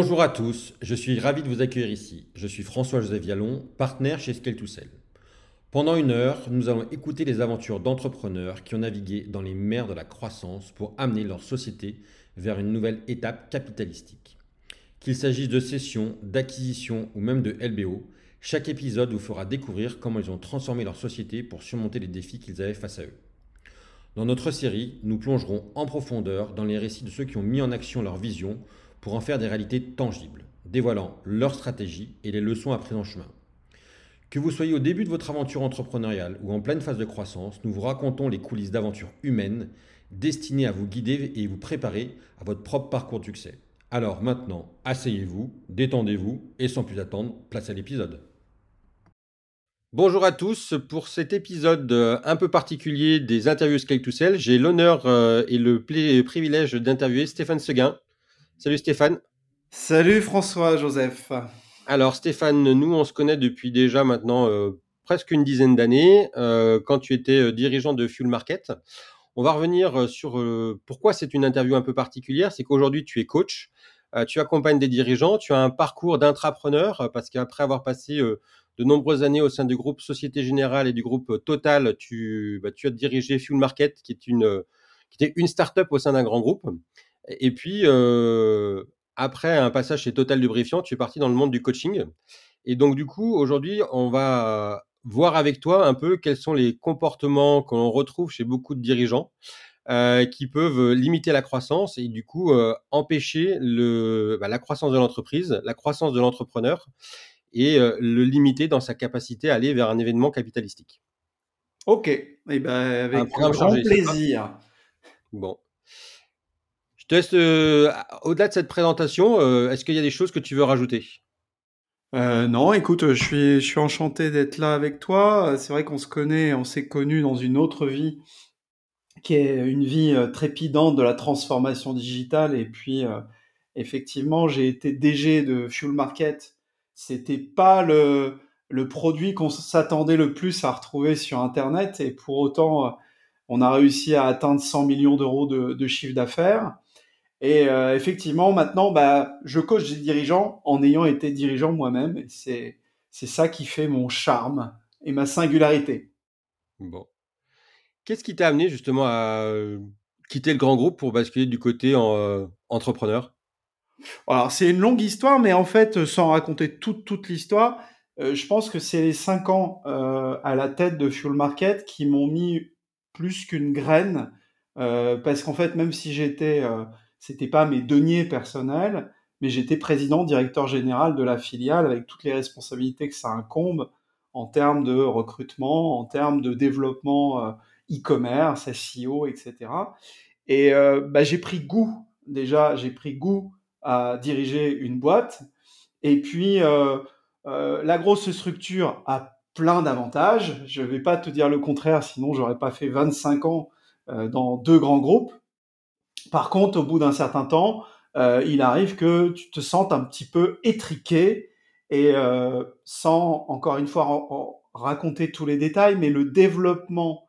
Bonjour à tous, je suis ravi de vous accueillir ici. Je suis François-Joseph Vialon, partenaire chez Scale2Sell. Pendant une heure, nous allons écouter les aventures d'entrepreneurs qui ont navigué dans les mers de la croissance pour amener leur société vers une nouvelle étape capitalistique. Qu'il s'agisse de cessions, d'acquisitions ou même de LBO, chaque épisode vous fera découvrir comment ils ont transformé leur société pour surmonter les défis qu'ils avaient face à eux. Dans notre série, nous plongerons en profondeur dans les récits de ceux qui ont mis en action leur vision pour en faire des réalités tangibles, dévoilant leur stratégie et les leçons apprises en chemin. Que vous soyez au début de votre aventure entrepreneuriale ou en pleine phase de croissance, nous vous racontons les coulisses d'aventures humaines destinées à vous guider et vous préparer à votre propre parcours de succès. Alors maintenant, asseyez-vous, détendez-vous et sans plus attendre, place à l'épisode. Bonjour à tous, pour cet épisode un peu particulier des interviews Scale2Sell, j'ai l'honneur et le privilège d'interviewer Stéphane Seguin. Salut Stéphane. Salut François-Joseph. Alors Stéphane, nous on se connaît depuis déjà maintenant presque une dizaine d'années, quand tu étais dirigeant de Fuel Market. On va revenir sur pourquoi c'est une interview un peu particulière, c'est qu'aujourd'hui tu es coach, tu accompagnes des dirigeants, tu as un parcours d'intrapreneur, parce qu'après avoir passé de nombreuses années au sein du groupe Société Générale et du groupe Total, tu as dirigé Fuel Market, qui était une start-up au sein d'un grand groupe. Et puis, après un passage chez Total Lubrifiant, tu es parti dans le monde du coaching. Et donc, du coup, aujourd'hui, on va voir avec toi un peu quels sont les comportements qu'on retrouve chez beaucoup de dirigeants qui peuvent limiter la croissance et du coup empêcher la croissance de l'entreprise, la croissance de l'entrepreneur et le limiter dans sa capacité à aller vers un événement capitalistique. Ok, eh ben, avec un grand plaisir. Bon. Je te laisse, au-delà de cette présentation, est-ce qu'il y a des choses que tu veux rajouter ? Non, écoute, je suis enchanté d'être là avec toi. C'est vrai qu'on se connaît, on s'est connus dans une autre vie, qui est une vie trépidante de la transformation digitale. Et puis, effectivement, j'ai été DG de Fuel Market. C'était pas le produit qu'on s'attendait le plus à retrouver sur Internet. Et pour autant, on a réussi à atteindre 100 millions d'euros de chiffre d'affaires. Et effectivement, maintenant, je coach des dirigeants en ayant été dirigeant moi-même. Et c'est ça qui fait mon charme et ma singularité. Bon. Qu'est-ce qui t'a amené justement à quitter le grand groupe pour basculer du côté entrepreneur ? Alors, c'est une longue histoire, mais en fait, sans raconter toute l'histoire, je pense que c'est les 5 ans à la tête de Fuel Market qui m'ont mis plus qu'une graine, parce qu'en fait, même si j'étais... c'était pas mes deniers personnels, mais j'étais président, directeur général de la filiale avec toutes les responsabilités que ça incombe en termes de recrutement, en termes de développement e-commerce, SEO, etc. Et j'ai pris goût à diriger une boîte. Et puis, la grosse structure a plein d'avantages. Je vais pas te dire le contraire, sinon j'aurais pas fait 25 ans dans 2 grands groupes. Par contre, au bout d'un certain temps, il arrive que tu te sentes un petit peu étriqué et sans, encore une fois, raconter tous les détails, mais le développement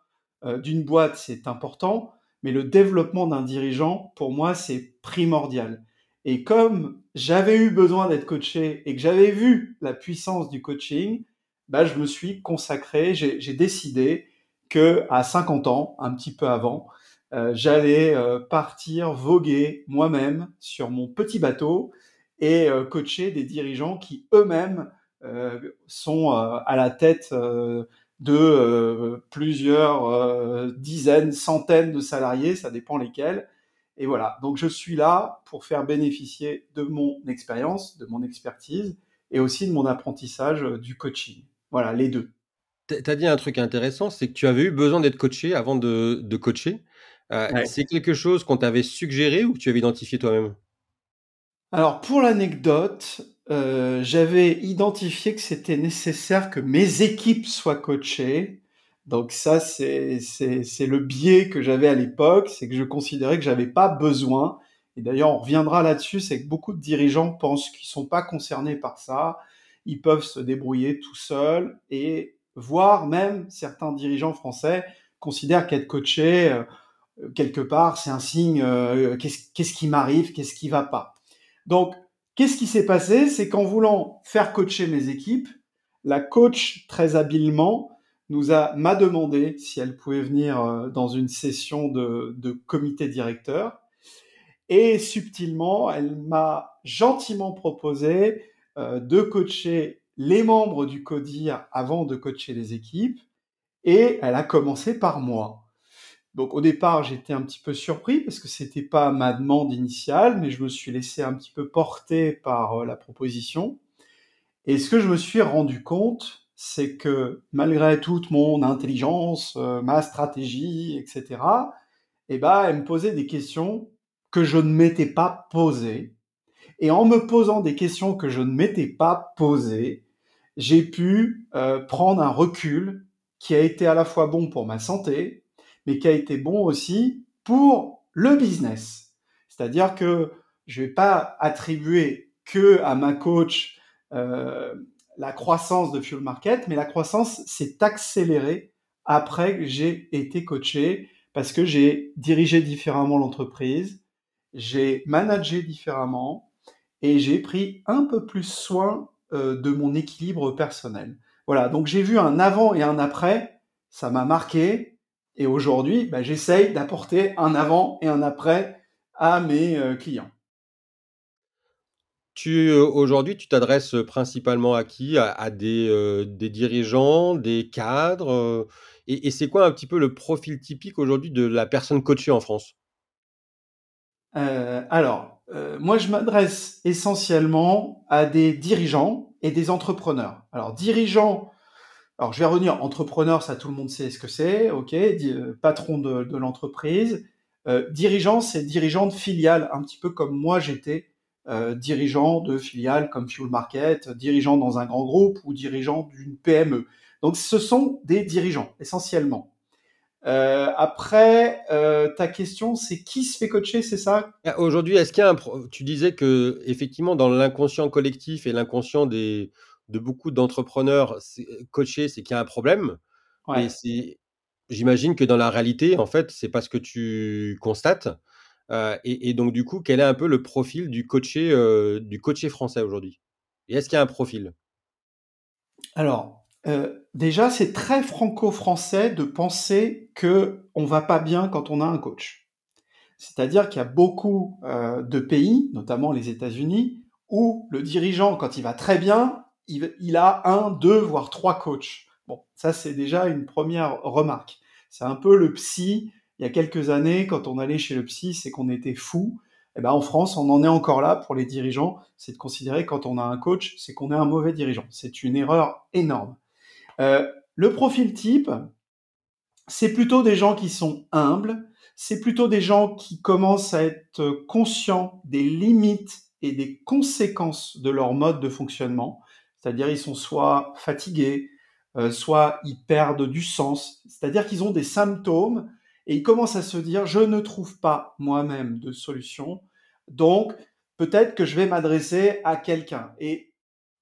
d'une boîte, c'est important, mais le développement d'un dirigeant, pour moi, c'est primordial. Et comme j'avais eu besoin d'être coaché et que j'avais vu la puissance du coaching, je me suis consacré, j'ai décidé qu'à 50 ans, un petit peu avant, j'allais partir voguer moi-même sur mon petit bateau et coacher des dirigeants qui eux-mêmes sont à la tête de plusieurs dizaines, centaines de salariés, ça dépend lesquels. Et voilà, donc je suis là pour faire bénéficier de mon expérience, de mon expertise et aussi de mon apprentissage du coaching. Voilà, les deux. Tu as dit un truc intéressant, c'est que tu avais eu besoin d'être coaché avant de coacher. Ouais. C'est quelque chose qu'on t'avait suggéré ou que tu avais identifié toi-même ? Alors, pour l'anecdote, j'avais identifié que c'était nécessaire que mes équipes soient coachées. Donc ça, c'est le biais que j'avais à l'époque, c'est que je considérais que j'avais pas besoin. Et d'ailleurs, on reviendra là-dessus, c'est que beaucoup de dirigeants pensent qu'ils sont pas concernés par ça. Ils peuvent se débrouiller tout seuls et voire même certains dirigeants français considèrent qu'être coaché... quelque part, c'est un signe, qu'est-ce qui m'arrive, qu'est-ce qui va pas. Donc, Qu'est-ce qui s'est passé? C'est qu'en voulant faire coacher mes équipes, la coach, très habilement, m'a demandé si elle pouvait venir dans une session de comité directeur. Et subtilement, elle m'a gentiment proposé de coacher les membres du CODIR avant de coacher les équipes. Et elle a commencé par moi. Donc au départ, j'étais un petit peu surpris parce que c'était pas ma demande initiale, mais je me suis laissé un petit peu porter par la proposition. Et ce que je me suis rendu compte, c'est que malgré toute mon intelligence, ma stratégie, etc., elle me posait des questions que je ne m'étais pas posées. Et en me posant des questions que je ne m'étais pas posées, j'ai pu prendre un recul qui a été à la fois bon pour ma santé, mais qui a été bon aussi pour le business. C'est-à-dire que je ne vais pas attribuer que à ma coach la croissance de Fuel Market, mais la croissance s'est accélérée après que j'ai été coaché parce que j'ai dirigé différemment l'entreprise, j'ai managé différemment et j'ai pris un peu plus soin de mon équilibre personnel. Voilà, donc j'ai vu un avant et un après, ça m'a marqué et aujourd'hui, j'essaye d'apporter un avant et un après à mes clients. Aujourd'hui, tu t'adresses principalement à qui? À des dirigeants, des cadres et c'est quoi un petit peu le profil typique aujourd'hui de la personne coachée en France? Moi, je m'adresse essentiellement à des dirigeants et des entrepreneurs. Alors, dirigeants, je vais revenir, entrepreneurs, ça tout le monde sait ce que c'est, ok, patron de l'entreprise. Dirigeants, c'est dirigeants de filiales, un petit peu comme moi j'étais. Dirigeant de filiales comme Fuel Market, dirigeant dans un grand groupe ou dirigeant d'une PME. Donc, ce sont des dirigeants, essentiellement. Ta question, c'est qui se fait coacher, c'est ça? Aujourd'hui, est-ce qu'il y a tu disais que, effectivement, dans l'inconscient collectif et l'inconscient de beaucoup d'entrepreneurs, coacher, c'est qu'il y a un problème. Ouais. Et j'imagine que dans la réalité, en fait, c'est pas ce que tu constates. Et donc, du coup, quel est un peu le profil du coaché français aujourd'hui? Et est-ce qu'il y a un profil? Alors, déjà, c'est très franco-français de penser qu'on va pas bien quand on a un coach. C'est-à-dire qu'il y a beaucoup de pays, notamment les États-Unis, où le dirigeant, quand il va très bien, il a 1, 2, voire 3 coachs. Bon, ça, c'est déjà une première remarque. C'est un peu le psy. Il y a quelques années, quand on allait chez le psy, c'est qu'on était fou. En France, on en est encore là pour les dirigeants. C'est de considérer quand on a un coach, c'est qu'on est un mauvais dirigeant. C'est une erreur énorme. Le profil type, c'est plutôt des gens qui sont humbles. C'est plutôt des gens qui commencent à être conscients des limites et des conséquences de leur mode de fonctionnement. C'est-à-dire ils sont soit fatigués, soit ils perdent du sens. C'est-à-dire qu'ils ont des symptômes. Et il commence à se dire, je ne trouve pas moi-même de solution, donc peut-être que je vais m'adresser à quelqu'un. Et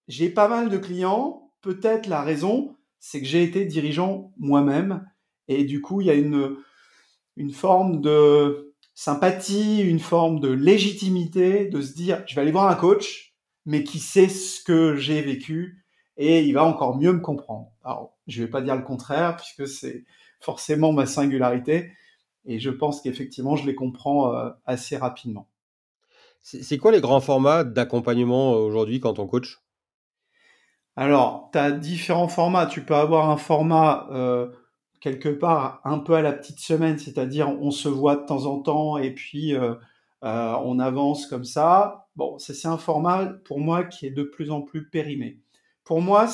j'ai pas mal de clients, peut-être la raison, c'est que j'ai été dirigeant moi-même, et du coup, il y a une forme de sympathie, une forme de légitimité, de se dire, je vais aller voir un coach, mais qui sait ce que j'ai vécu, et il va encore mieux me comprendre. Alors, je vais pas dire le contraire, puisque c'est forcément ma singularité, et je pense qu'effectivement, je les comprends assez rapidement. C'est quoi les grands formats d'accompagnement aujourd'hui quand on coach? Alors, tu as différents formats. Tu peux avoir un format quelque part un peu à la petite semaine, c'est-à-dire on se voit de temps en temps et puis on avance comme ça. Bon, c'est un format pour moi qui est de plus en plus périmé. Pour moi,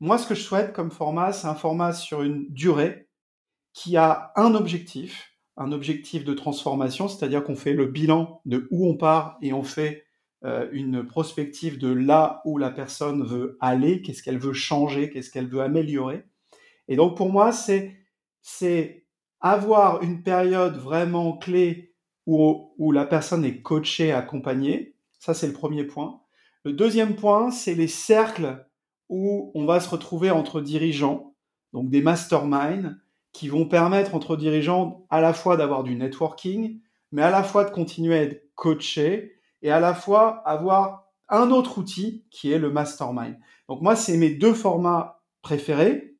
Moi, ce que je souhaite comme format, c'est un format sur une durée qui a un objectif de transformation, c'est-à-dire qu'on fait le bilan de où on part et on fait une prospective de là où la personne veut aller, qu'est-ce qu'elle veut changer, qu'est-ce qu'elle veut améliorer. Et donc, pour moi, c'est avoir une période vraiment clé où la personne est coachée, accompagnée. Ça, c'est le premier point. Le deuxième point, c'est les cercles où on va se retrouver entre dirigeants, donc des masterminds, qui vont permettre entre dirigeants à la fois d'avoir du networking, mais à la fois de continuer à être coachés et à la fois avoir un autre outil qui est le mastermind. Donc moi, c'est mes deux formats préférés.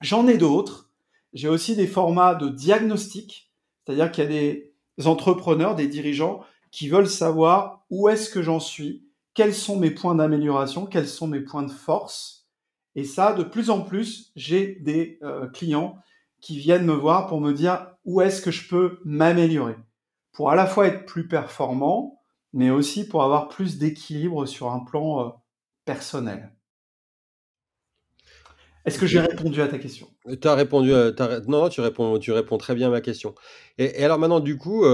J'en ai d'autres. J'ai aussi des formats de diagnostic, c'est-à-dire qu'il y a des entrepreneurs, des dirigeants qui veulent savoir où est-ce que j'en suis, quels sont mes points d'amélioration, quels sont mes points de force. Et ça, de plus en plus, j'ai des clients qui viennent me voir pour me dire où est-ce que je peux m'améliorer pour à la fois être plus performant, mais aussi pour avoir plus d'équilibre sur un plan personnel. Est-ce que j'ai répondu à ta question ? Tu as répondu à... Non, tu réponds très bien à ma question. Et alors maintenant, du coup,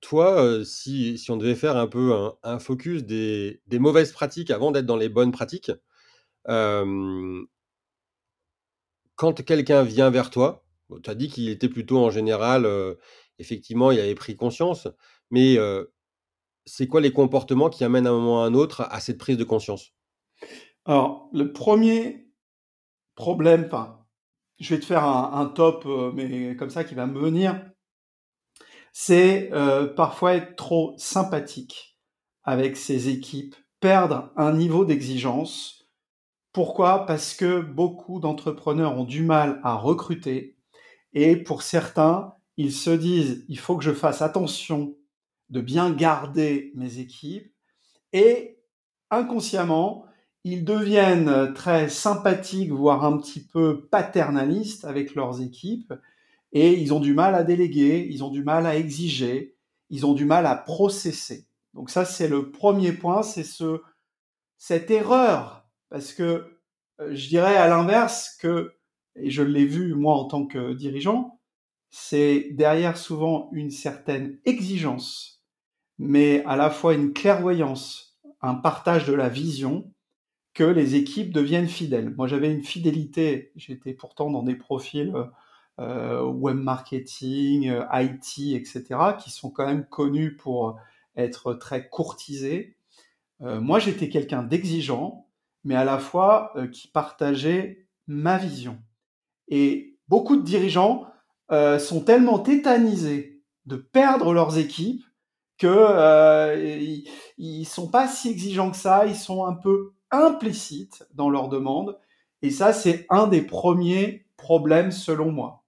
toi, si on devait faire un peu un focus des mauvaises pratiques avant d'être dans les bonnes pratiques, quand quelqu'un vient vers toi, tu as dit qu'il était plutôt en général, effectivement, il avait pris conscience, mais c'est quoi les comportements qui amènent à un moment ou à un autre à cette prise de conscience ? Alors, le premier... problème, je vais te faire un top, mais comme ça, qui va me venir, c'est parfois être trop sympathique avec ses équipes, perdre un niveau d'exigence. Pourquoi ? Parce que beaucoup d'entrepreneurs ont du mal à recruter et pour certains, ils se disent « il faut que je fasse attention de bien garder mes équipes » et inconsciemment, ils deviennent très sympathiques, voire un petit peu paternalistes avec leurs équipes et ils ont du mal à déléguer, ils ont du mal à exiger, ils ont du mal à processer. Donc ça, c'est le premier point, c'est cette erreur. Parce que je dirais à l'inverse que, et je l'ai vu moi en tant que dirigeant, c'est derrière souvent une certaine exigence, mais à la fois une clairvoyance, un partage de la vision, que les équipes deviennent fidèles. Moi, j'avais une fidélité. J'étais pourtant dans des profils web marketing, IT, etc., qui sont quand même connus pour être très courtisés. Moi, j'étais quelqu'un d'exigeant, mais à la fois qui partageait ma vision. Et beaucoup de dirigeants sont tellement tétanisés de perdre leurs équipes que ils sont pas si exigeants que ça. Ils sont un peu implicite dans leur demande, et ça, c'est un des premiers problèmes selon moi.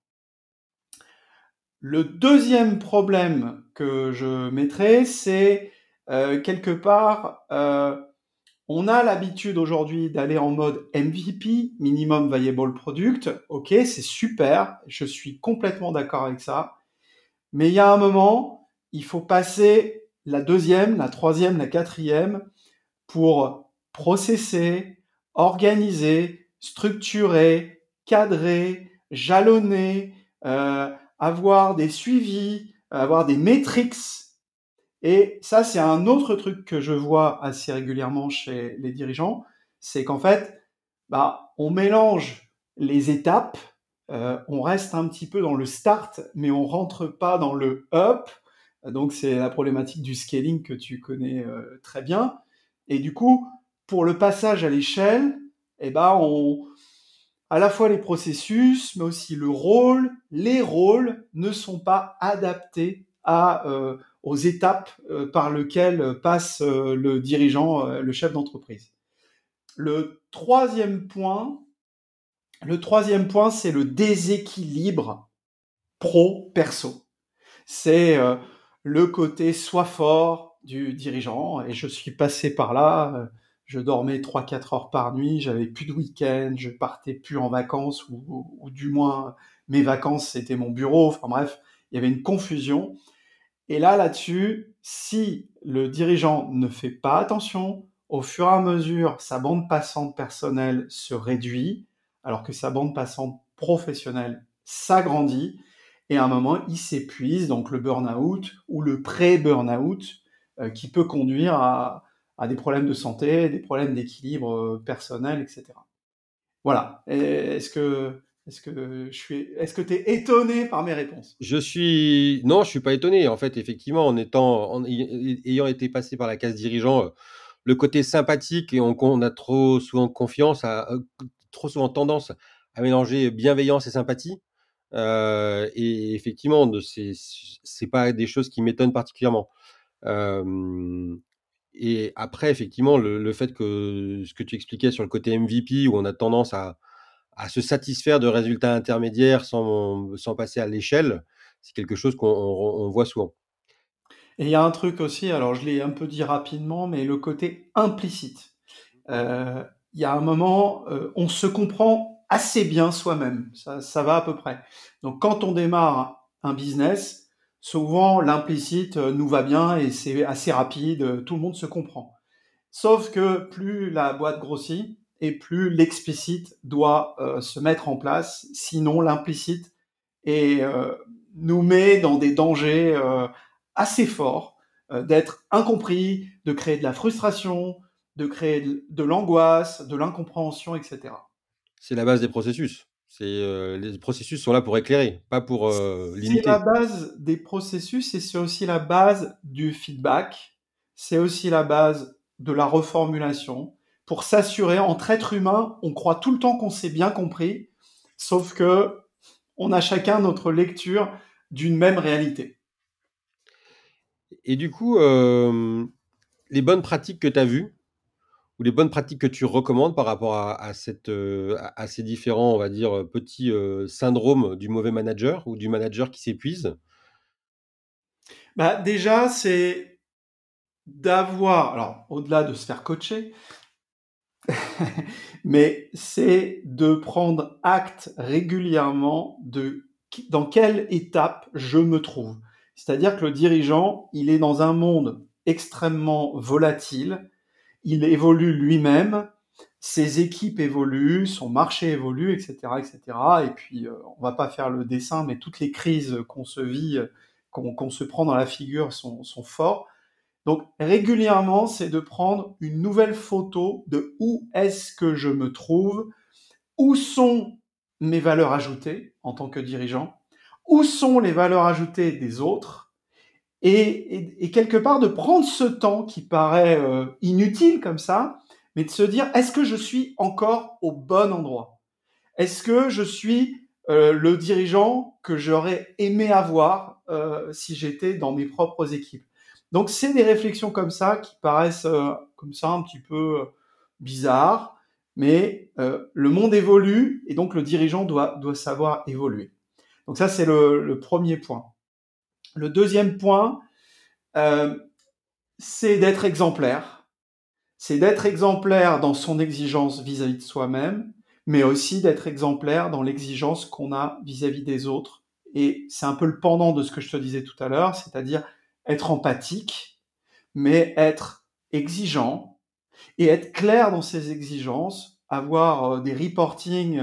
Le deuxième problème que je mettrais, c'est quelque part, on a l'habitude aujourd'hui d'aller en mode MVP, Minimum Viable Product, ok, c'est super, je suis complètement d'accord avec ça, mais il y a un moment, il faut passer la deuxième, la troisième, la quatrième, pour processer, organiser, structurer, cadrer, jalonner, avoir des suivis, avoir des métriques. Et ça, c'est un autre truc que je vois assez régulièrement chez les dirigeants, c'est qu'en fait, on mélange les étapes, on reste un petit peu dans le start, mais on rentre pas dans le up. Donc, c'est la problématique du scaling que tu connais très bien. Et du coup, pour le passage à l'échelle, on à la fois les processus, mais aussi le rôle, les rôles ne sont pas adaptés aux étapes par lesquelles passe le dirigeant, le chef d'entreprise. Le troisième point, c'est le déséquilibre pro-perso. C'est le côté soi fort du dirigeant, et je suis passé par là. Je dormais 3-4 heures par nuit, j'avais plus de week-end, je partais plus en vacances, ou du moins mes vacances c'était mon bureau, il y avait une confusion. Et là-dessus, si le dirigeant ne fait pas attention, au fur et à mesure, sa bande passante personnelle se réduit, alors que sa bande passante professionnelle s'agrandit, et à un moment, il s'épuise, donc le burn-out ou le pré-burn-out qui peut conduire à des problèmes de santé, des problèmes d'équilibre personnel, etc. Voilà. Est-ce que tu es étonné par mes réponses ? Non, je suis pas étonné. En fait, effectivement, ayant été passé par la case dirigeant, le côté sympathique, et on a trop souvent confiance, trop souvent tendance à mélanger bienveillance et sympathie. Et effectivement, c'est pas des choses qui m'étonnent particulièrement. Et après, effectivement, le fait que ce que tu expliquais sur le côté MVP, où on a tendance à se satisfaire de résultats intermédiaires sans passer à l'échelle, c'est quelque chose qu'on voit souvent. Et il y a un truc aussi, alors je l'ai un peu dit rapidement, mais le côté implicite. Il y a un moment, on se comprend assez bien soi-même, ça va à peu près. Donc quand on démarre un business, souvent l'implicite nous va bien et c'est assez rapide, tout le monde se comprend. Sauf que plus la boîte grossit, et plus l'explicite doit se mettre en place, sinon l'implicite nous met dans des dangers assez forts, d'être incompris, de créer de la frustration, de créer de l'angoisse, de l'incompréhension, etc. C'est la base des processus. Les processus sont là pour éclairer, pas pour limiter. C'est la base des processus et c'est aussi la base du feedback, c'est aussi la base de la reformulation, pour s'assurer, entre êtres humains, on croit tout le temps qu'on s'est bien compris, sauf que on a chacun notre lecture d'une même réalité. Et du coup, les bonnes pratiques que tu as vues, ou les bonnes pratiques que tu recommandes par rapport à ces différents, on va dire, petits syndromes du mauvais manager, ou du manager qui s'épuise. Bah, déjà, c'est d'avoir, alors au-delà de se faire coacher, mais c'est de prendre acte régulièrement de dans quelle étape je me trouve. C'est-à-dire que le dirigeant, il est dans un monde extrêmement volatile, il évolue lui-même, ses équipes évoluent, son marché évolue, etc., etc. Et puis, on va pas faire le dessin, mais toutes les crises qu'on se vit, qu'on se prend dans la figure sont fortes. Donc, régulièrement, c'est de prendre une nouvelle photo de où est-ce que je me trouve, où sont mes valeurs ajoutées en tant que dirigeant, où sont les valeurs ajoutées des autres, et quelque part de prendre ce temps qui paraît inutile comme ça, mais de se dire, est-ce que je suis encore au bon endroit? Est-ce que je suis le dirigeant que j'aurais aimé avoir si j'étais dans mes propres équipes? Donc, c'est des réflexions comme ça qui paraissent comme ça un petit peu bizarres, mais le monde évolue et donc le dirigeant doit savoir évoluer. Donc, ça, c'est le premier point. Le deuxième point, c'est d'être exemplaire. C'est d'être exemplaire dans son exigence vis-à-vis de soi-même, mais aussi d'être exemplaire dans l'exigence qu'on a vis-à-vis des autres. Et c'est un peu le pendant de ce que je te disais tout à l'heure, c'est-à-dire être empathique, mais être exigeant et être clair dans ses exigences, avoir des reportings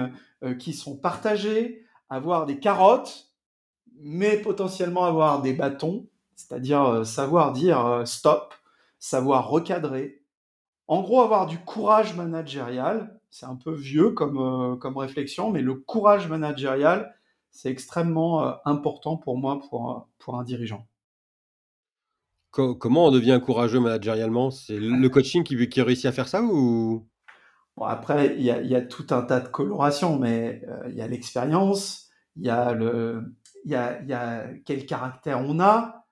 qui sont partagés, avoir des carottes, mais potentiellement avoir des bâtons, c'est-à-dire savoir dire stop, savoir recadrer. En gros, avoir du courage managérial, c'est un peu vieux comme réflexion, mais le courage managérial, c'est extrêmement important pour moi, pour un dirigeant. Comment on devient courageux managérialement? C'est le coaching qui réussit à faire ça ou... Bon, après, il y a tout un tas de colorations, mais il y a l'expérience, il y a quel caractère on a.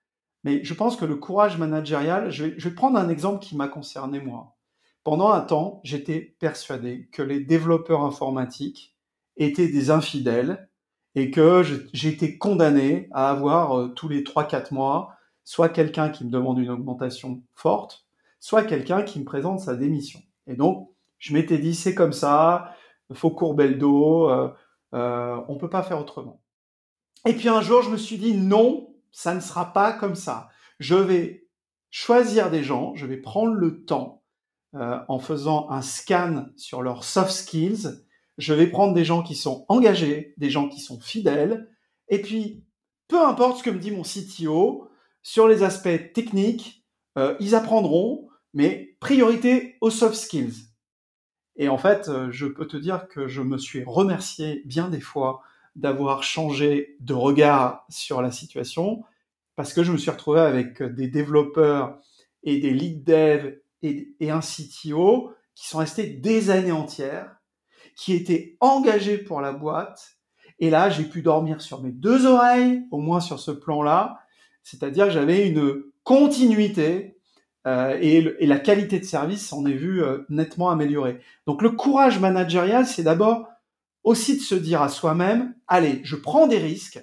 Mais je pense que le courage managérial, je vais prendre un exemple qui m'a concerné moi. Pendant un temps, j'étais persuadé que les développeurs informatiques étaient des infidèles et que j'étais condamné à avoir tous les 3-4 mois soit quelqu'un qui me demande une augmentation forte, soit quelqu'un qui me présente sa démission. Et donc, je m'étais dit, c'est comme ça, il faut courber le dos, on ne peut pas faire autrement. Et puis un jour, je me suis dit, non, ça ne sera pas comme ça. Je vais choisir des gens, je vais prendre le temps en faisant un scan sur leurs soft skills, je vais prendre des gens qui sont engagés, des gens qui sont fidèles, et puis, peu importe ce que me dit mon CTO, sur les aspects techniques, ils apprendront, mais priorité aux soft skills. Et en fait, je peux te dire que je me suis remercié bien des fois d'avoir changé de regard sur la situation, parce que je me suis retrouvé avec des développeurs et des lead dev et un CTO qui sont restés des années entières, qui étaient engagés pour la boîte. Et là, j'ai pu dormir sur mes deux oreilles, au moins sur ce plan-là. C'est-à-dire que j'avais une continuité et la qualité de service s'en est vue nettement améliorée. Donc, le courage managérial, c'est d'abord aussi de se dire à soi-même, allez, je prends des risques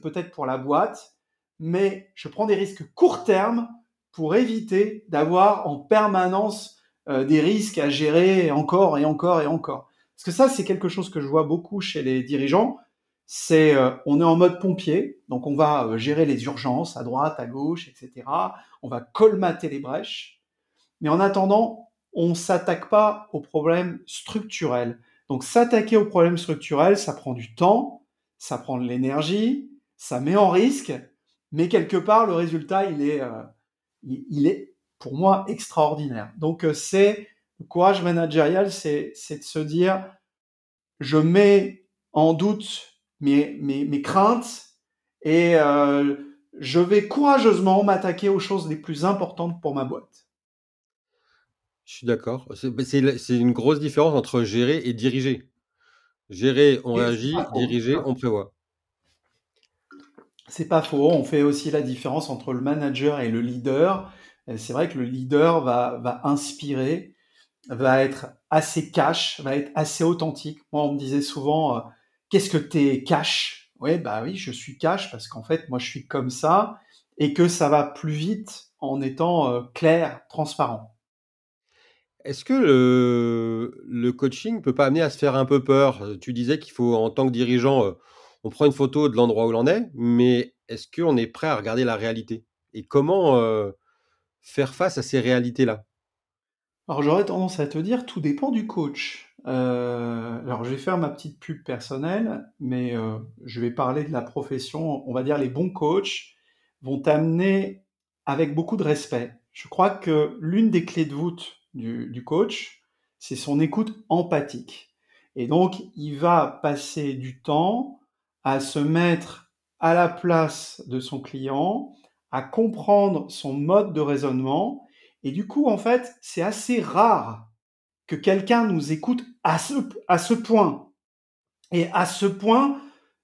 peut-être pour la boîte, mais je prends des risques court terme pour éviter d'avoir en permanence des risques à gérer encore et encore et encore. Parce que ça, c'est quelque chose que je vois beaucoup chez les dirigeants. C'est on est en mode pompier, donc on va gérer les urgences à droite, à gauche, etc. On va colmater les brèches. Mais en attendant, on ne s'attaque pas aux problèmes structurels. Donc s'attaquer aux problèmes structurels, ça prend du temps, ça prend de l'énergie, ça met en risque, mais quelque part, le résultat, il est pour moi extraordinaire. Donc c'est le courage managérial, c'est de se dire je mets en doute mes craintes et je vais courageusement m'attaquer aux choses les plus importantes pour ma boîte. Je suis d'accord. C'est une grosse différence entre gérer et diriger. Gérer, on réagit, diriger, on prévoit. C'est pas faux. On fait aussi la différence entre le manager et le leader. C'est vrai que le leader va inspirer, va être assez cash, va être assez authentique. Moi, on me disait souvent... Qu'est-ce que t'es cash? Oui, bah oui, je suis cash parce qu'en fait, moi, je suis comme ça et que ça va plus vite en étant clair, transparent. Est-ce que le coaching peut pas amener à se faire un peu peur? Tu disais qu'il faut, en tant que dirigeant, on prend une photo de l'endroit où l'on est, mais est-ce qu'on est prêt à regarder la réalité? Et comment faire face à ces réalités-là? Alors, j'aurais tendance à te dire, tout dépend du coach. Alors, je vais faire ma petite pub personnelle, mais je vais parler de la profession. On va dire les bons coachs vont t'amener avec beaucoup de respect. Je crois que l'une des clés de voûte du coach, c'est son écoute empathique. Et donc, il va passer du temps à se mettre à la place de son client, à comprendre son mode de raisonnement. Et du coup, en fait, c'est assez rare que quelqu'un nous écoute à ce point, et à ce point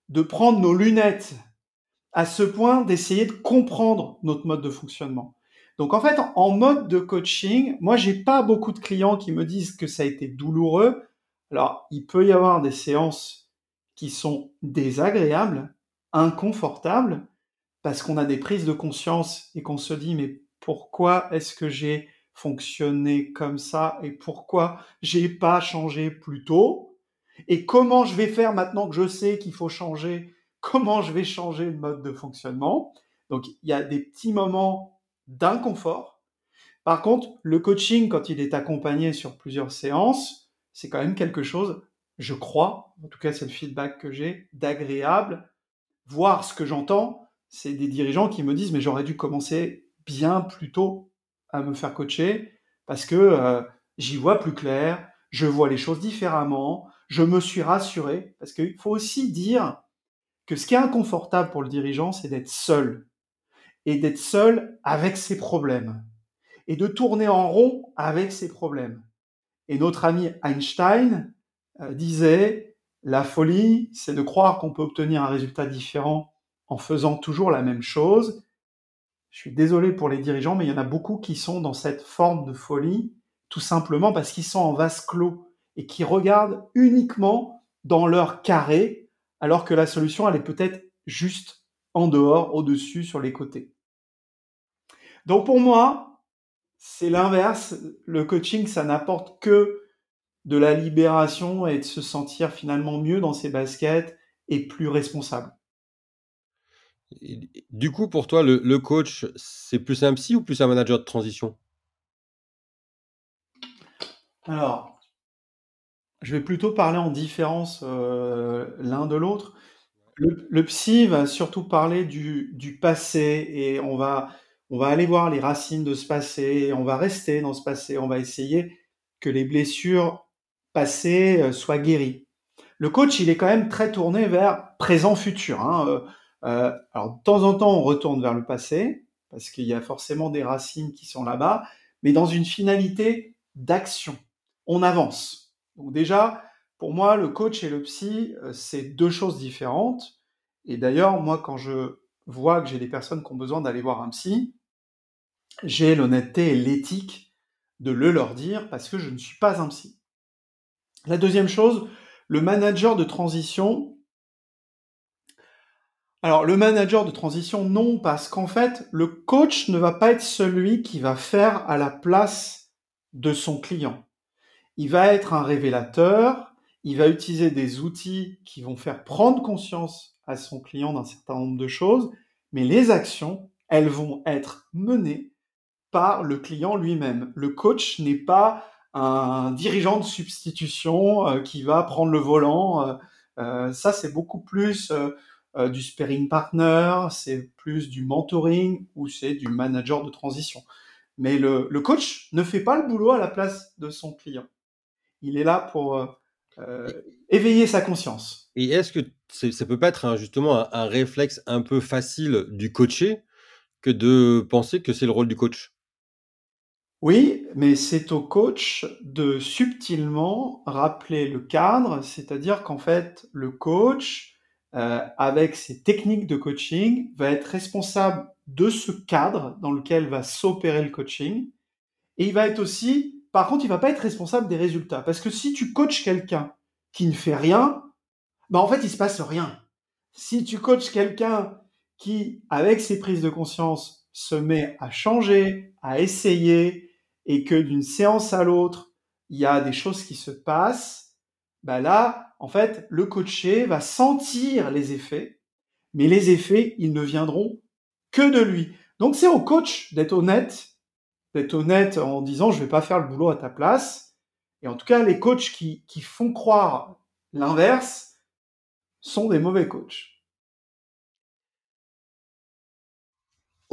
de prendre nos lunettes, à ce point d'essayer de comprendre notre mode de fonctionnement. Donc en fait, en mode de coaching, moi, j'ai pas beaucoup de clients qui me disent que ça a été douloureux. Alors, il peut y avoir des séances qui sont désagréables, inconfortables, parce qu'on a des prises de conscience et qu'on se dit « mais pourquoi est-ce que j'ai fonctionner comme ça et pourquoi j'ai pas changé plus tôt et comment je vais faire maintenant que je sais qu'il faut changer, comment je vais changer le mode de fonctionnement. » Donc il y a des petits moments d'inconfort. Par contre, le coaching, quand il est accompagné sur plusieurs séances, c'est quand même quelque chose, je crois, en tout cas c'est le feedback que j'ai, d'agréable. Voir ce que j'entends, c'est des dirigeants qui me disent mais j'aurais dû commencer bien plus tôt à me faire coacher parce que j'y vois plus clair, je vois les choses différemment, je me suis rassuré. Parce qu'il faut aussi dire que ce qui est inconfortable pour le dirigeant, c'est d'être seul et d'être seul avec ses problèmes et de tourner en rond avec ses problèmes. Et notre ami Einstein disait « La folie, c'est de croire qu'on peut obtenir un résultat différent en faisant toujours la même chose ». Je suis désolé pour les dirigeants, mais il y en a beaucoup qui sont dans cette forme de folie, tout simplement parce qu'ils sont en vase clos et qui regardent uniquement dans leur carré, alors que la solution, elle est peut-être juste en dehors, au-dessus, sur les côtés. Donc pour moi, c'est l'inverse. Le coaching, ça n'apporte que de la libération et de se sentir finalement mieux dans ses baskets et plus responsable. Du coup, pour toi, le coach, c'est plus un psy ou plus un manager de transition? Alors, je vais plutôt parler en différence l'un de l'autre. Le psy va surtout parler du passé et on va aller voir les racines de ce passé et on va rester dans ce passé. On va essayer que les blessures passées soient guéries. Le coach, il est quand même très tourné vers présent-futur, hein. Alors, de temps en temps, on retourne vers le passé, parce qu'il y a forcément des racines qui sont là-bas, mais dans une finalité d'action. On avance. Donc déjà, pour moi, le coach et le psy, c'est deux choses différentes. Et d'ailleurs, moi, quand je vois que j'ai des personnes qui ont besoin d'aller voir un psy, j'ai l'honnêteté et l'éthique de le leur dire parce que je ne suis pas un psy. La deuxième chose, le manager de transition. Alors, le manager de transition, non, parce qu'en fait, le coach ne va pas être celui qui va faire à la place de son client. Il va être un révélateur, il va utiliser des outils qui vont faire prendre conscience à son client d'un certain nombre de choses, mais les actions, elles vont être menées par le client lui-même. Le coach n'est pas un dirigeant de substitution qui va prendre le volant. Ça, c'est beaucoup plus... du sparring partner, c'est plus du mentoring ou c'est du manager de transition. Mais le coach ne fait pas le boulot à la place de son client. Il est là pour éveiller sa conscience. Et est-ce que ça peut pas être justement un réflexe un peu facile du coaché que de penser que c'est le rôle du coach ? Oui, mais c'est au coach de subtilement rappeler le cadre, c'est-à-dire qu'en fait, le coach... avec ses techniques de coaching, va être responsable de ce cadre dans lequel va s'opérer le coaching. Et il va être aussi, par contre, il va pas être responsable des résultats. Parce que si tu coaches quelqu'un qui ne fait rien, bah, en fait, il se passe rien. Si tu coaches quelqu'un qui, avec ses prises de conscience, se met à changer, à essayer, et que d'une séance à l'autre, il y a des choses qui se passent, bah là, en fait, le coaché va sentir les effets, mais les effets, ils ne viendront que de lui. Donc, c'est au coach d'être honnête en disant « je vais pas faire le boulot à ta place ». Et en tout cas, les coachs qui font croire l'inverse sont des mauvais coachs.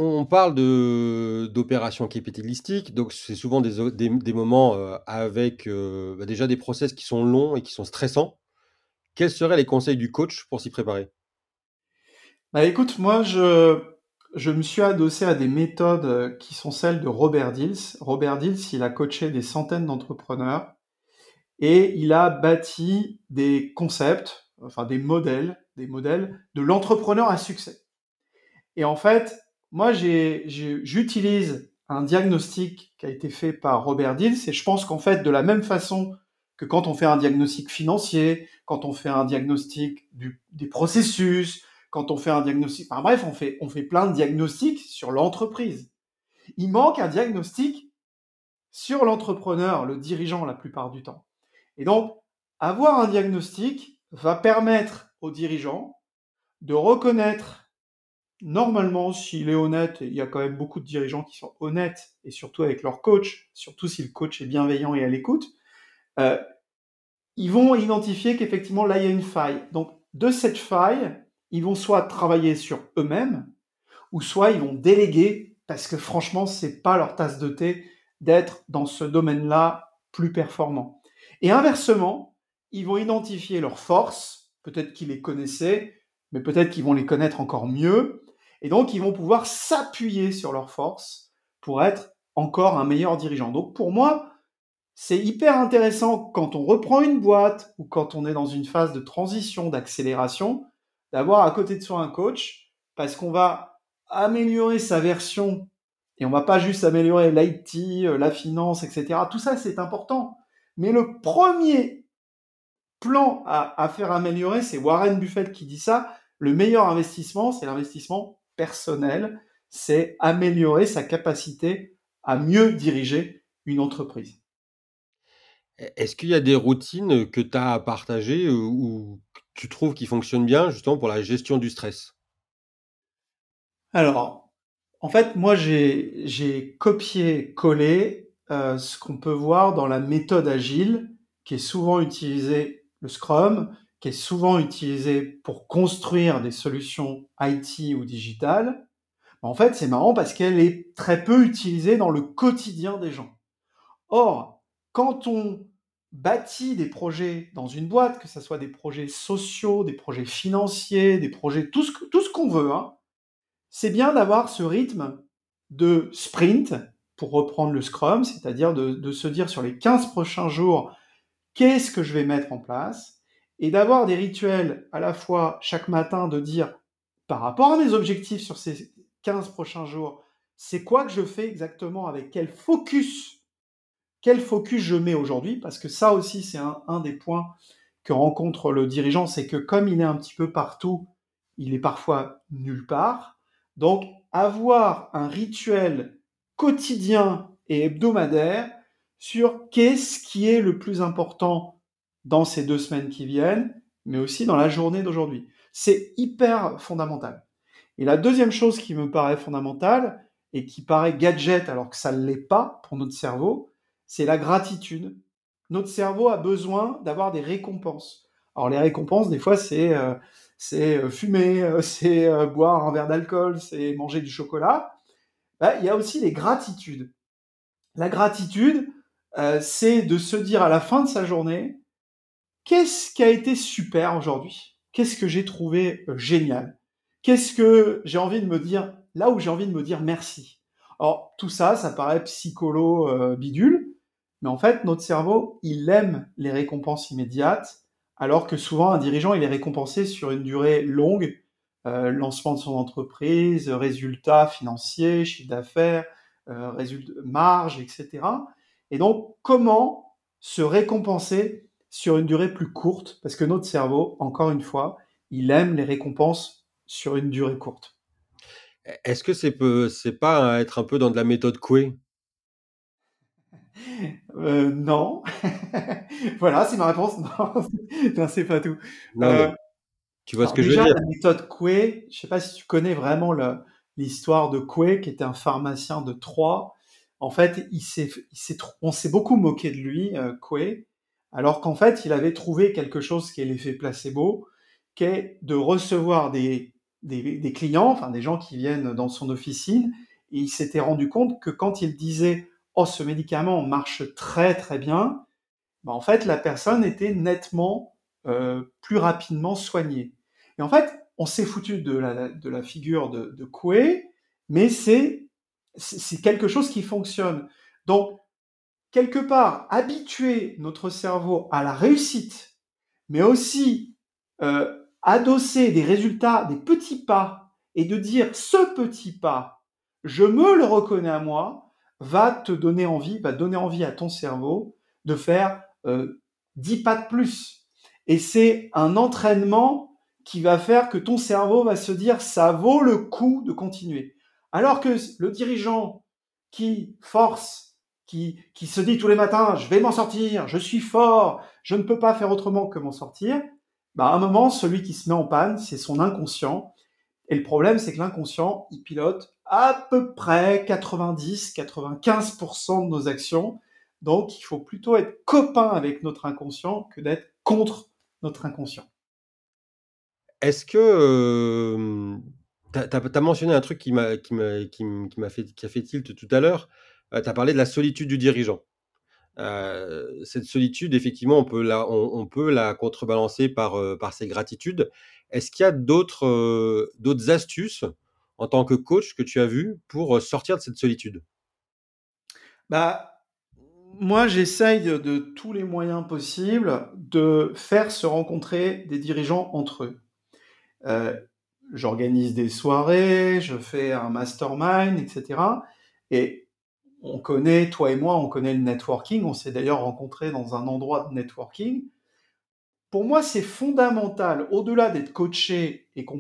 On parle d'opérations capitalistiques, donc c'est souvent des moments avec déjà des process qui sont longs et qui sont stressants. Quels seraient les conseils du coach pour s'y préparer ? Bah écoute, moi je me suis adossé à des méthodes qui sont celles de Robert Dilts. Robert Dilts, il a coaché des centaines d'entrepreneurs et il a bâti des concepts, enfin des modèles de l'entrepreneur à succès. Et en fait, moi j'utilise un diagnostic qui a été fait par Robert Dilts et je pense qu'en fait de la même façon que quand on fait un diagnostic financier, quand on fait un diagnostic des processus, quand on fait un diagnostic... Enfin bref, on fait plein de diagnostics sur l'entreprise. Il manque un diagnostic sur l'entrepreneur, le dirigeant la plupart du temps. Et donc, avoir un diagnostic va permettre au dirigeant de reconnaître, normalement, s'il est honnête, et il y a quand même beaucoup de dirigeants qui sont honnêtes, et surtout avec leur coach, surtout si le coach est bienveillant et à l'écoute, ils vont identifier qu'effectivement, là, il y a une faille. Donc, de cette faille, ils vont soit travailler sur eux-mêmes, ou soit ils vont déléguer, parce que franchement, c'est pas leur tasse de thé d'être dans ce domaine-là plus performant. Et inversement, ils vont identifier leurs forces, peut-être qu'ils les connaissaient, mais peut-être qu'ils vont les connaître encore mieux, et donc ils vont pouvoir s'appuyer sur leurs forces pour être encore un meilleur dirigeant. Donc, pour moi, c'est hyper intéressant quand on reprend une boîte ou quand on est dans une phase de transition, d'accélération, d'avoir à côté de soi un coach parce qu'on va améliorer sa version et on va pas juste améliorer l'IT, la finance, etc. Tout ça, c'est important. Mais le premier plan à faire améliorer, c'est Warren Buffett qui dit ça, le meilleur investissement, c'est l'investissement personnel, c'est améliorer sa capacité à mieux diriger une entreprise. Est-ce qu'il y a des routines que tu as à partager ou que tu trouves qui fonctionnent bien justement pour la gestion du stress ? Alors, en fait, moi, j'ai copié-collé ce qu'on peut voir dans la méthode agile qui est souvent utilisée, le Scrum, qui est souvent utilisée pour construire des solutions IT ou digitales. En fait, c'est marrant parce qu'elle est très peu utilisée dans le quotidien des gens. Or, quand on bâtit des projets dans une boîte, que ce soit des projets sociaux, des projets financiers, des projets, tout ce qu'on veut, hein, c'est bien d'avoir ce rythme de sprint, pour reprendre le Scrum, c'est-à-dire de se dire sur les 15 prochains jours, qu'est-ce que je vais mettre en place, et d'avoir des rituels à la fois chaque matin de dire, par rapport à mes objectifs sur ces 15 prochains jours, c'est quoi que je fais exactement, avec quel focus je mets aujourd'hui, parce que ça aussi, c'est un des points que rencontre le dirigeant, c'est que comme il est un petit peu partout, il est parfois nulle part. Donc, avoir un rituel quotidien et hebdomadaire sur qu'est-ce qui est le plus important dans ces 2 semaines qui viennent, mais aussi dans la journée d'aujourd'hui. C'est hyper fondamental. Et la deuxième chose qui me paraît fondamentale et qui paraît gadget alors que ça ne l'est pas pour notre cerveau, c'est la gratitude. Notre cerveau a besoin d'avoir des récompenses. Alors les récompenses, des fois, c'est fumer, c'est boire un verre d'alcool, c'est manger du chocolat. Ben, il y a aussi les gratitudes. La gratitude, c'est de se dire à la fin de sa journée, qu'est-ce qui a été super aujourd'hui ? Qu'est-ce que j'ai trouvé génial ? Qu'est-ce que j'ai envie de me dire, là où j'ai envie de me dire merci ? Alors, tout ça, ça paraît psycholo bidule, mais en fait, notre cerveau, il aime les récompenses immédiates, alors que souvent, un dirigeant, il est récompensé sur une durée longue, lancement de son entreprise, résultats financiers, chiffre d'affaires, marge, etc. Et donc, comment se récompenser sur une durée plus courte ? Parce que notre cerveau, encore une fois, il aime les récompenses sur une durée courte. Est-ce que c'est pas être un peu dans de la méthode Coué ? Non. Voilà, c'est ma réponse. Non, c'est pas tout. Non, tu vois ce que je veux dire. La méthode Coué, je sais pas si tu connais vraiment l'histoire de Coué, qui était un pharmacien de Troyes. En fait, on s'est beaucoup moqué de lui, Coué, alors qu'en fait, il avait trouvé quelque chose qui est l'effet placebo, qui est de recevoir des clients, enfin des gens qui viennent dans son officine, et il s'était rendu compte que quand il disait « Oh, ce médicament marche très très bien », ben, en fait, la personne était nettement plus rapidement soignée. Et en fait, on s'est foutu de la figure de Coué, mais c'est quelque chose qui fonctionne. Donc, quelque part, habituer notre cerveau à la réussite, mais aussi adosser des résultats, des petits pas, et de dire ce petit pas, je me le reconnais à moi, va donner envie à ton cerveau de faire 10 pas de plus. Et c'est un entraînement qui va faire que ton cerveau va se dire ça vaut le coup de continuer. Alors que le dirigeant qui force, qui se dit tous les matins je vais m'en sortir, je suis fort, je ne peux pas faire autrement que m'en sortir, bah, à un moment, celui qui se met en panne, c'est son inconscient. Et le problème, c'est que l'inconscient, il pilote à peu près 90-95% de nos actions. Donc, il faut plutôt être copain avec notre inconscient que d'être contre notre inconscient. Est-ce que... t'as mentionné un truc qui a fait tilt tout à l'heure. T'as parlé de la solitude du dirigeant. Cette solitude, effectivement, on peut la contrebalancer par ses gratitudes. Est-ce qu'il y a d'autres astuces en tant que coach que tu as vues pour sortir de cette solitude ? Bah, moi, j'essaye de tous les moyens possibles de faire se rencontrer des dirigeants entre eux. J'organise des soirées, je fais un mastermind, etc. Et on connaît, toi et moi, on connaît le networking. On s'est d'ailleurs rencontrés dans un endroit de networking. Pour moi, c'est fondamental, au-delà d'être coaché et que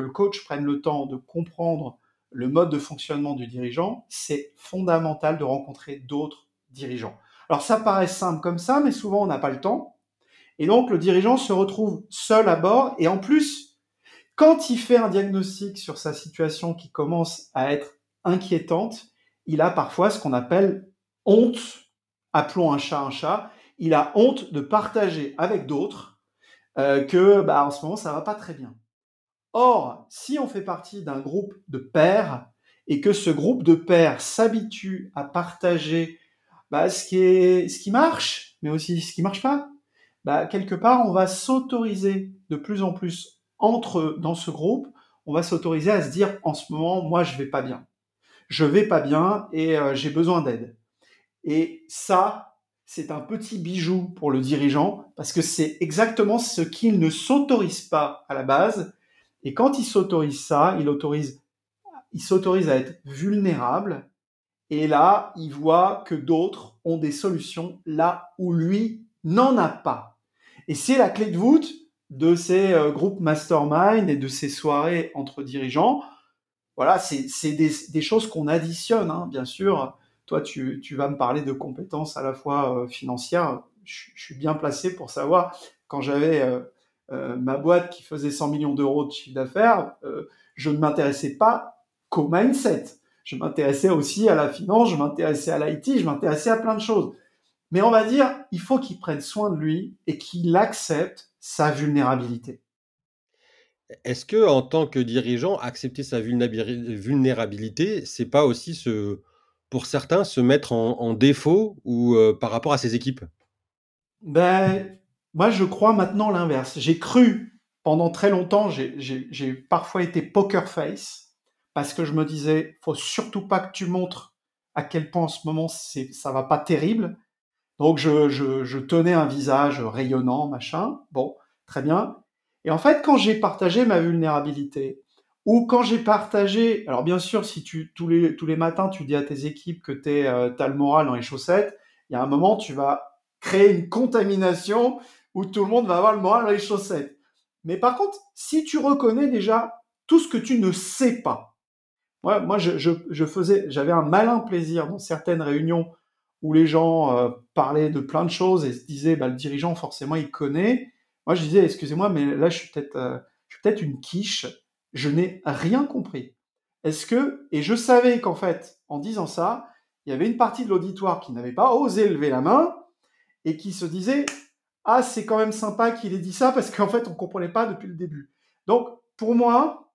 le coach prenne le temps de comprendre le mode de fonctionnement du dirigeant, c'est fondamental de rencontrer d'autres dirigeants. Alors, ça paraît simple comme ça, mais souvent, on n'a pas le temps. Et donc, le dirigeant se retrouve seul à bord. Et en plus, quand il fait un diagnostic sur sa situation qui commence à être inquiétante, il a parfois ce qu'on appelle honte, appelons un chat, il a honte de partager avec d'autres que bah, en ce moment, ça va pas très bien. Or, si on fait partie d'un groupe de pairs et que ce groupe de pairs s'habitue à partager bah, ce qui marche, mais aussi ce qui marche pas, bah, quelque part, on va s'autoriser de plus en plus dans ce groupe, on va s'autoriser à se dire en ce moment, moi, je vais pas bien. Je vais pas bien et j'ai besoin d'aide. Et ça, c'est un petit bijou pour le dirigeant parce que c'est exactement ce qu'il ne s'autorise pas à la base. Et quand il s'autorise ça, il autorise il s'autorise à être vulnérable et là, il voit que d'autres ont des solutions là où lui n'en a pas. Et c'est la clé de voûte de ces groupes mastermind et de ces soirées entre dirigeants. Voilà, c'est des choses qu'on additionne, hein, bien sûr. Toi, tu vas me parler de compétences à la fois financières. Je suis bien placé pour savoir, quand j'avais ma boîte qui faisait 100 millions d'euros de chiffre d'affaires, je ne m'intéressais pas qu'au mindset. Je m'intéressais aussi à la finance, je m'intéressais à l'IT, je m'intéressais à plein de choses. Mais on va dire, il faut qu'il prenne soin de lui et qu'il accepte sa vulnérabilité. Est-ce que, en tant que dirigeant, accepter sa vulnérabilité, c'est pas aussi pour certains, se mettre en défaut ou par rapport à ses équipes? Ben, moi, je crois maintenant l'inverse. J'ai cru pendant très longtemps, j'ai parfois été poker face parce que je me disais, faut surtout pas que tu montres à quel point en ce moment ça va pas terrible. Donc je tenais un visage rayonnant, machin. Bon, très bien. Et en fait, quand j'ai partagé ma vulnérabilité, ou quand j'ai partagé, alors bien sûr, si tous les matins tu dis à tes équipes que t'as le moral dans les chaussettes, il y a un moment tu vas créer une contamination où tout le monde va avoir le moral dans les chaussettes. Mais par contre, si tu reconnais déjà tout ce que tu ne sais pas, moi j'avais un malin plaisir dans certaines réunions où les gens parlaient de plein de choses et se disaient le dirigeant forcément il connaît. Moi je disais excusez-moi mais là je suis peut-être une quiche. Je n'ai rien compris. Et je savais qu'en fait, en disant ça, il y avait une partie de l'auditoire qui n'avait pas osé lever la main et qui se disait, ah, c'est quand même sympa qu'il ait dit ça parce qu'en fait, on comprenait pas depuis le début. Donc, pour moi,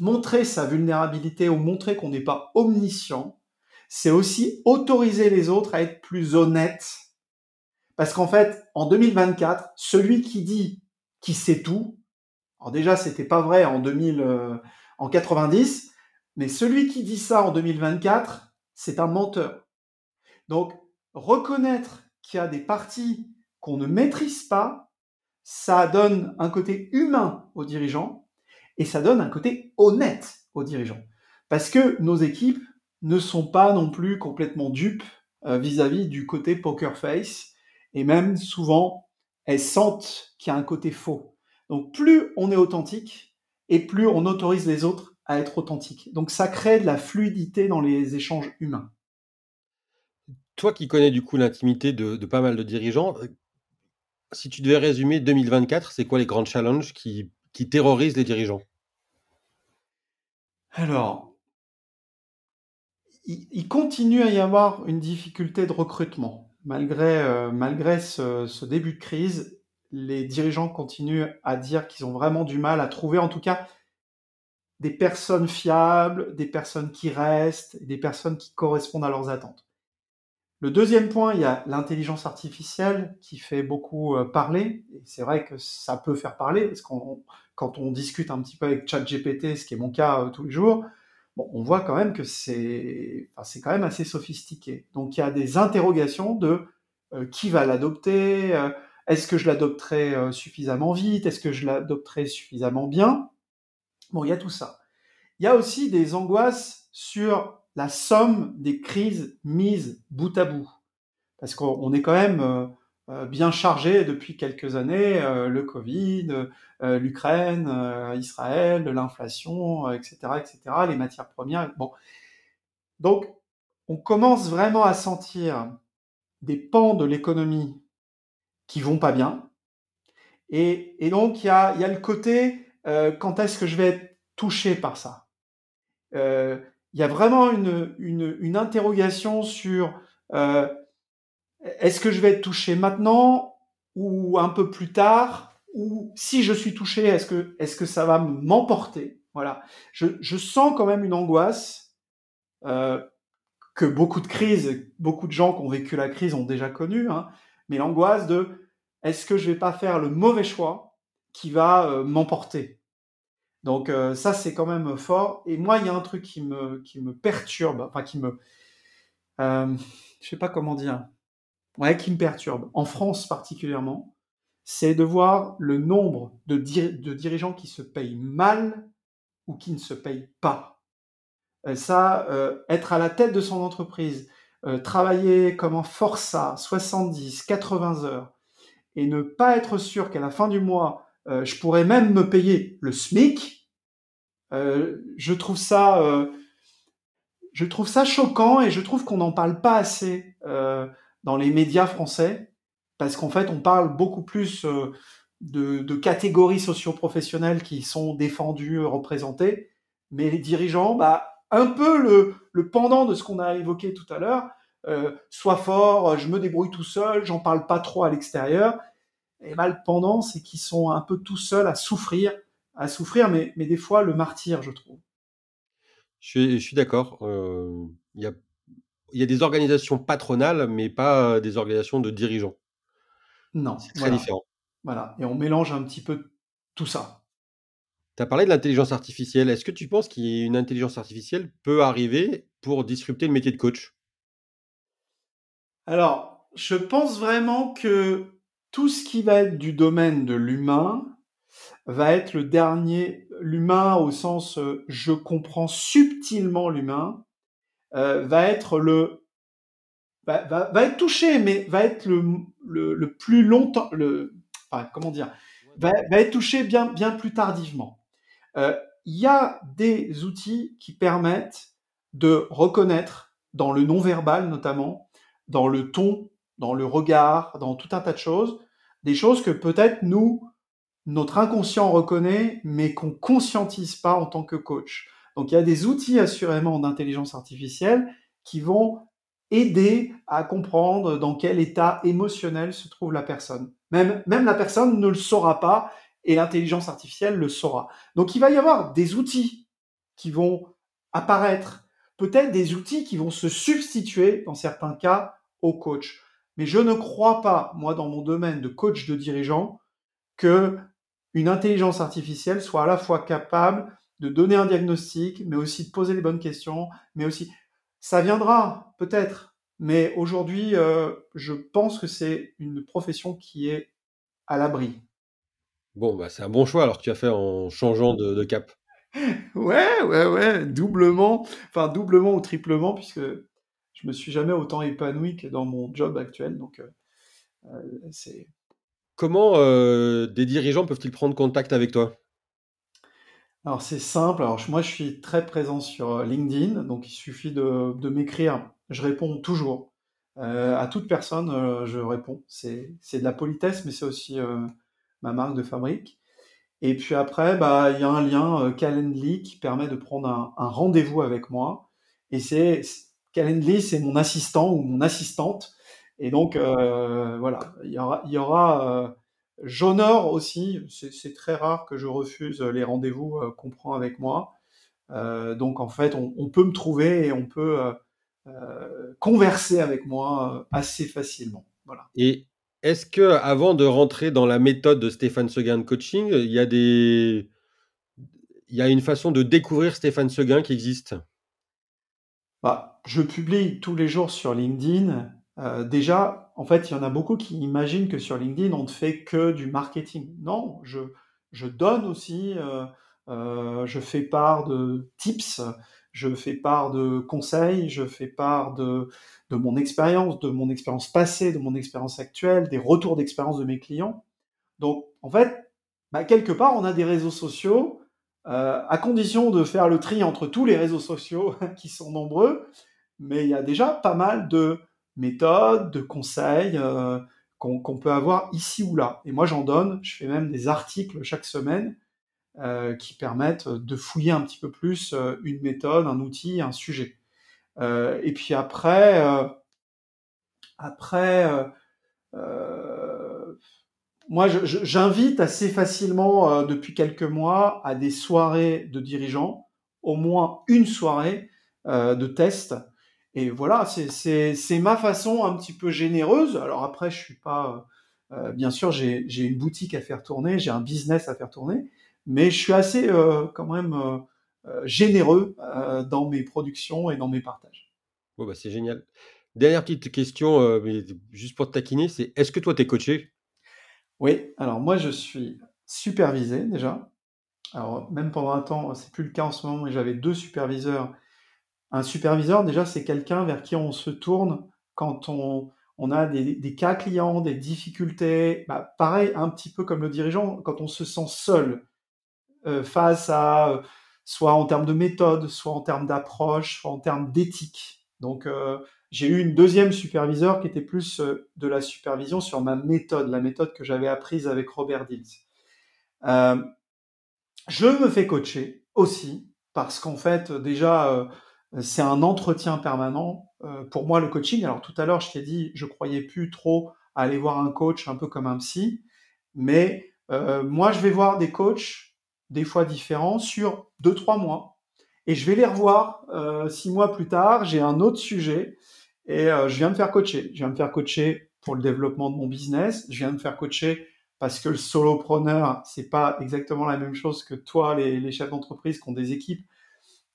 montrer sa vulnérabilité ou montrer qu'on n'est pas omniscient, c'est aussi autoriser les autres à être plus honnêtes. Parce qu'en fait, en 2024, celui qui dit qu'il sait tout, alors déjà, c'était pas vrai en 90, mais celui qui dit ça en 2024, c'est un menteur. Donc, reconnaître qu'il y a des parties qu'on ne maîtrise pas, ça donne un côté humain aux dirigeants et ça donne un côté honnête aux dirigeants. Parce que nos équipes ne sont pas non plus complètement dupes vis-à-vis du côté poker face et même souvent, elles sentent qu'il y a un côté faux. Donc, plus on est authentique et plus on autorise les autres à être authentiques. Donc, ça crée de la fluidité dans les échanges humains. Toi qui connais du coup l'intimité de pas mal de dirigeants, si tu devais résumer 2024, c'est quoi les grands challenges qui terrorisent les dirigeants? Alors, il continue à y avoir une difficulté de recrutement. Malgré ce début de crise, les dirigeants continuent à dire qu'ils ont vraiment du mal à trouver, en tout cas, des personnes fiables, des personnes qui restent, des personnes qui correspondent à leurs attentes. Le deuxième point, il y a l'intelligence artificielle qui fait beaucoup parler. Et c'est vrai que ça peut faire parler, parce quand on discute un petit peu avec ChatGPT, ce qui est mon cas tous les jours, on voit quand même que c'est quand même assez sophistiqué. Donc, il y a des interrogations de qui va l'adopter est-ce que je l'adopterai suffisamment vite? Est-ce que je l'adopterai suffisamment bien? Bon, il y a tout ça. Il y a aussi des angoisses sur la somme des crises mises bout à bout. Parce qu'on est quand même bien chargé depuis quelques années, le Covid, l'Ukraine, Israël, l'inflation, etc., les matières premières. Bon. Donc, on commence vraiment à sentir des pans de l'économie qui vont pas bien. Et donc, il y a le côté quand est-ce que je vais être touché par ça ? Il y a vraiment une interrogation sur est-ce que je vais être touché maintenant ou un peu plus tard ? Ou si je suis touché, est-ce que ça va m'emporter ? Voilà. Je sens quand même une angoisse que beaucoup de crises, beaucoup de gens qui ont vécu la crise ont déjà connue, hein, mais l'angoisse de est-ce que je vais pas faire le mauvais choix qui va m'emporter? Donc ça, c'est quand même fort. Et moi, il y a un truc qui me perturbe, enfin je sais pas comment dire, ouais, qui me perturbe, en France particulièrement, c'est de voir le nombre de dirigeants qui se payent mal ou qui ne se payent pas. ça, être à la tête de son entreprise, travailler comme un forçat 70, 80 heures et ne pas être sûr qu'à la fin du mois, je pourrais même me payer le SMIC, je trouve ça choquant et je trouve qu'on n'en parle pas assez dans les médias français, parce qu'en fait, on parle beaucoup plus de catégories socio-professionnelles qui sont défendues, représentées, mais les dirigeants, un peu le pendant de ce qu'on a évoqué tout à l'heure, sois fort, je me débrouille tout seul, j'en parle pas trop à l'extérieur. Et le pendant, c'est qu'ils sont un peu tout seuls à souffrir, mais des fois le martyr, je trouve. Je suis d'accord. Il y a des organisations patronales, mais pas des organisations de dirigeants. Non. C'est très différent. Voilà. Et on mélange un petit peu tout ça. Tu as parlé de l'intelligence artificielle. Est-ce que tu penses qu'une intelligence artificielle peut arriver pour disrupter le métier de coach ? Alors, je pense vraiment que tout ce qui va être du domaine de l'humain va être le dernier. L'humain, au sens je comprends subtilement l'humain, va être touché, mais va être le plus longtemps. Va être touché bien plus tardivement. Y a des outils qui permettent de reconnaître, dans le non-verbal notamment, dans le ton, dans le regard, dans tout un tas de choses, des choses que peut-être notre inconscient reconnaît, mais qu'on conscientise pas en tant que coach. Donc, il y a des outils assurément d'intelligence artificielle qui vont aider à comprendre dans quel état émotionnel se trouve la personne. Même la personne ne le saura pas et l'intelligence artificielle le saura. Donc, il va y avoir des outils qui vont apparaître, peut-être des outils qui vont se substituer, dans certains cas, au coach. Mais je ne crois pas, moi, dans mon domaine de coach de dirigeant, que une intelligence artificielle soit à la fois capable de donner un diagnostic, mais aussi de poser les bonnes questions, mais aussi... Ça viendra, peut-être, mais aujourd'hui, je pense que c'est une profession qui est à l'abri. Bon, c'est un bon choix, alors que tu as fait en changeant de cap. Ouais, doublement ou triplement, puisque je me suis jamais autant épanoui que dans mon job actuel, donc c'est... Comment des dirigeants peuvent-ils prendre contact avec toi ? Alors, c'est simple. Alors, moi, je suis très présent sur LinkedIn, donc il suffit de m'écrire. Je réponds toujours. À toute personne, je réponds. C'est de la politesse, mais c'est aussi ma marque de fabrique. Et puis après, il y a un lien Calendly qui permet de prendre un rendez-vous avec moi. Et Calendly, c'est mon assistant ou mon assistante. Et donc, voilà, il y aura j'honore aussi, c'est très rare que je refuse les rendez-vous qu'on prend avec moi. Donc, en fait, on peut me trouver et on peut converser avec moi assez facilement. Voilà. Et est-ce que, avant de rentrer dans la méthode de Stéphane Seguin de coaching, il y a une façon de découvrir Stéphane Seguin qui existe ? Je publie tous les jours sur LinkedIn. Déjà, en fait, il y en a beaucoup qui imaginent que sur LinkedIn, on ne fait que du marketing. Non, je donne aussi, je fais part de tips, je fais part de conseils, je fais part de mon expérience, de mon expérience passée, de mon expérience actuelle, des retours d'expérience de mes clients. Donc, en fait, quelque part, on a des réseaux sociaux, à condition de faire le tri entre tous les réseaux sociaux qui sont nombreux, mais il y a déjà pas mal de méthodes, de conseils qu'on peut avoir ici ou là. Et moi, j'en donne, je fais même des articles chaque semaine qui permettent de fouiller un petit peu plus une méthode, un outil, un sujet. Et puis après, moi, j'invite assez facilement depuis quelques mois à des soirées de dirigeants, au moins une soirée de test. Et voilà, c'est ma façon un petit peu généreuse. Alors après, je suis pas, bien sûr, j'ai une boutique à faire tourner, j'ai un business à faire tourner, mais je suis assez quand même généreux dans mes productions et dans mes partages. Bon, c'est génial. Dernière petite question, juste pour te taquiner, c'est est-ce que toi t'es coaché ? Oui, alors moi je suis supervisé déjà. Alors même pendant un temps, c'est plus le cas en ce moment, mais j'avais 2 superviseurs Un superviseur, déjà, c'est quelqu'un vers qui on se tourne quand on a des cas clients, des difficultés. Bah, pareil, un petit peu comme le dirigeant, quand on se sent seul face à, soit en termes de méthode, soit en termes d'approche, soit en termes d'éthique. Donc, j'ai eu une deuxième superviseure qui était plus de la supervision sur ma méthode, la méthode que j'avais apprise avec Robert Dilts. Je me fais coacher aussi parce qu'en fait, déjà, c'est un entretien permanent. Pour moi, le coaching, alors tout à l'heure, je t'ai dit, je croyais plus trop à aller voir un coach un peu comme un psy, mais moi, je vais voir des coachs des fois différents sur 2-3 mois et je vais les revoir 6 mois plus tard, j'ai un autre sujet et je viens me faire coacher. Je viens me faire coacher pour le développement de mon business, je viens me faire coacher parce que le solopreneur, c'est pas exactement la même chose que toi, les chefs d'entreprise qui ont des équipes,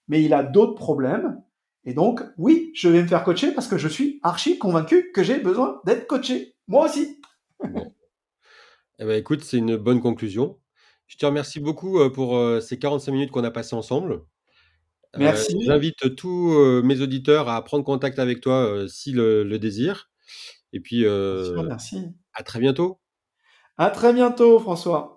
mais il a d'autres problèmes. Et donc, oui, je vais me faire coacher parce que je suis archi convaincu que j'ai besoin d'être coaché. Moi aussi. Bon. Eh ben, écoute, c'est une bonne conclusion. Je te remercie beaucoup pour ces 45 minutes qu'on a passées ensemble. Merci. J'invite tous mes auditeurs à prendre contact avec toi s'ils le désirent. Et puis, merci. À très bientôt. À très bientôt, François.